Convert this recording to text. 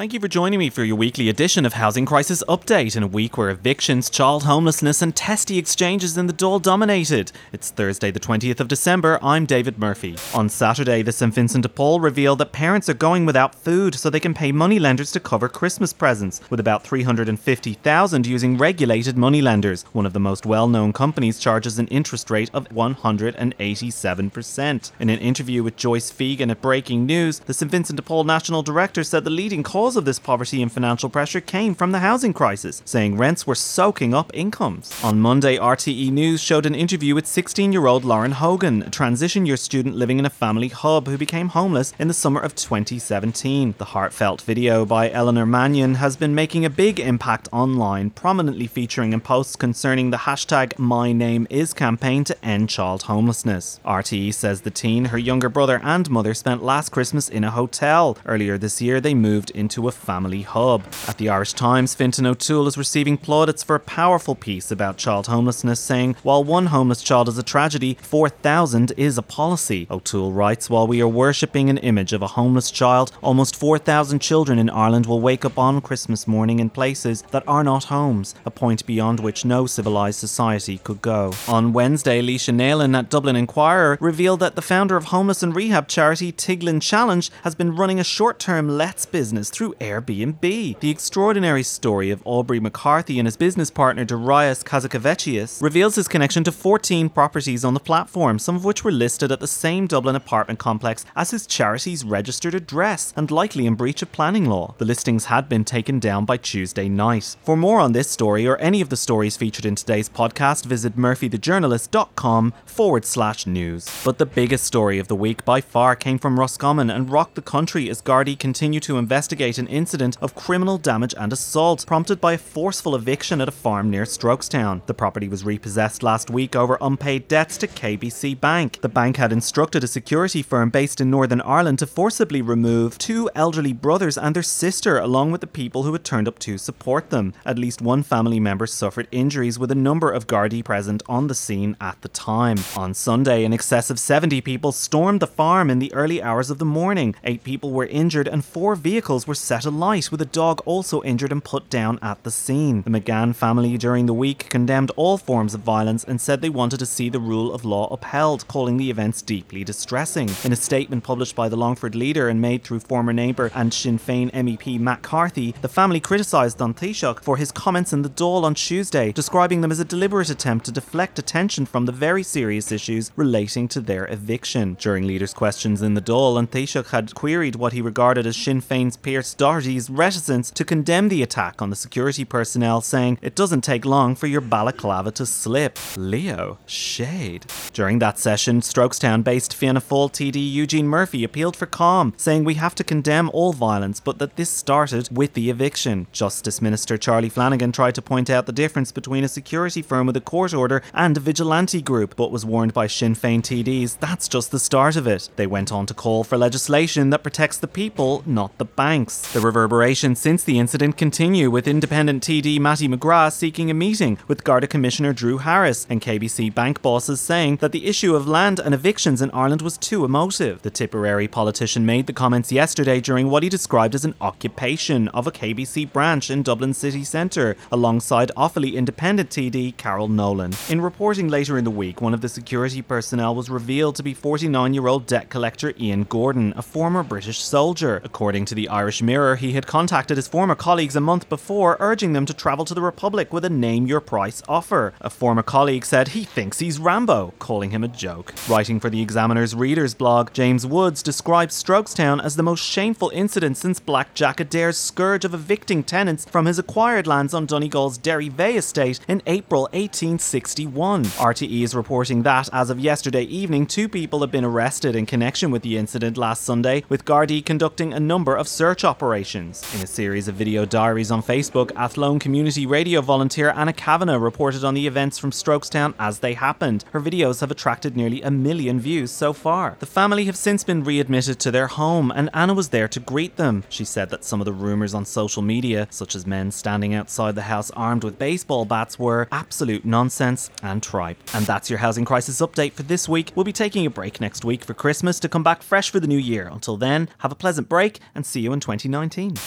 Thank you for joining me for your weekly edition of Housing Crisis Update, in a week where evictions, child homelessness and testy exchanges in the Dáil dominated. It's Thursday the 20th of December, I'm David Murphy. On Saturday, the St. Vincent de Paul revealed that parents are going without food so they can pay moneylenders to cover Christmas presents, with about 350,000 using regulated moneylenders. One of the most well-known companies charges an interest rate of 187%. In an interview with Joyce Fiegan at Breaking News, the St. Vincent de Paul National Director said the leading cause of this poverty and financial pressure came from the housing crisis, saying rents were soaking up incomes. On Monday, RTE News showed an interview with 16-year-old Lauren Hogan, a transition year student living in a family hub who became homeless in the summer of 2017. The heartfelt video by Eleanor Mannion has been making a big impact online, prominently featuring in posts concerning the hashtag MyNameIs campaign to end child homelessness. RTE says the teen, her younger brother and mother spent last Christmas in a hotel. Earlier this year, they moved into a family hub. At the Irish Times, Fintan O'Toole is receiving plaudits for a powerful piece about child homelessness, saying, "While one homeless child is a tragedy, 4,000 is a policy." O'Toole writes, "While we are worshipping an image of a homeless child, almost 4,000 children in Ireland will wake up on Christmas morning in places that are not homes, a point beyond which no civilised society could go." On Wednesday, Leisha Naylan at Dublin Enquirer revealed that the founder of homeless and rehab charity Tiglin Challenge has been running a short-term lets business through Airbnb. The extraordinary story of Aubrey McCarthy and his business partner Darius Kazakavicius reveals his connection to 14 properties on the platform, some of which were listed at the same Dublin apartment complex as his charity's registered address and likely in breach of planning law. The listings had been taken down by Tuesday night. For more on this story or any of the stories featured in today's podcast, visit murphythejournalist.com/news. But the biggest story of the week by far came from Roscommon and rocked the country as Gardaí continue to investigate an incident of criminal damage and assault prompted by a forceful eviction at a farm near Strokestown. The property was repossessed last week over unpaid debts to KBC Bank. The bank had instructed a security firm based in Northern Ireland to forcibly remove two elderly brothers and their sister, along with the people who had turned up to support them. At least one family member suffered injuries, with a number of Gardaí present on the scene at the time. On Sunday, in excess of 70 people stormed the farm in the early hours of the morning. 8 people were injured and 4 vehicles were set alight, with a dog also injured and put down at the scene. The McGann family during the week condemned all forms of violence and said they wanted to see the rule of law upheld, calling the events deeply distressing. In a statement published by the Longford Leader and made through former neighbour and Sinn Féin MEP Matt Carthy, the family criticised Antishuk for his comments in the Dáil on Tuesday, describing them as a deliberate attempt to deflect attention from the very serious issues relating to their eviction. During Leader's questions in the Dáil, Antishuk had queried what he regarded as Sinn Féin's Pierce Doherty's reticence to condemn the attack on the security personnel, saying, "It doesn't take long for your balaclava to slip." Leo, shade. During that session, Strokestown-based Fianna Fáil TD Eugene Murphy appealed for calm, saying, "We have to condemn all violence, but that this started with the eviction." Justice Minister Charlie Flanagan tried to point out the difference between a security firm with a court order and a vigilante group, but was warned by Sinn Féin TDs, that's just the start of it. They went on to call for legislation that protects the people, not the banks. The reverberations since the incident continue, with independent TD Matty McGrath seeking a meeting with Garda Commissioner Drew Harris and KBC Bank bosses, saying that the issue of land and evictions in Ireland was too emotive. The Tipperary politician made the comments yesterday during what he described as an occupation of a KBC branch in Dublin city centre, alongside Offaly independent TD Carol Nolan. In reporting later in the week, one of the security personnel was revealed to be 49-year-old debt collector Ian Gordon, a former British soldier. According to the Irish Mirror, he had contacted his former colleagues a month before, urging them to travel to the Republic with a name-your-price offer. A former colleague said he thinks he's Rambo, calling him a joke. Writing for the Examiner's Readers blog, James Woods describes Strokestown as the most shameful incident since Black Jack Adair's scourge of evicting tenants from his acquired lands on Donegal's Derryveigh estate in April 1861. RTE is reporting that, as of yesterday evening, 2 people have been arrested in connection with the incident last Sunday, with Gardaí conducting a number of search operations. In a series of video diaries on Facebook, Athlone community radio volunteer Anna Kavanagh reported on the events from Strokestown as they happened. Her videos have attracted nearly 1 million views so far. The family have since been readmitted to their home, and Anna was there to greet them. She said that some of the rumours on social media, such as men standing outside the house armed with baseball bats, were absolute nonsense and tripe. And that's your Housing Crisis Update for this week. We'll be taking a break next week for Christmas to come back fresh for the new year. Until then, have a pleasant break and see you in 2019.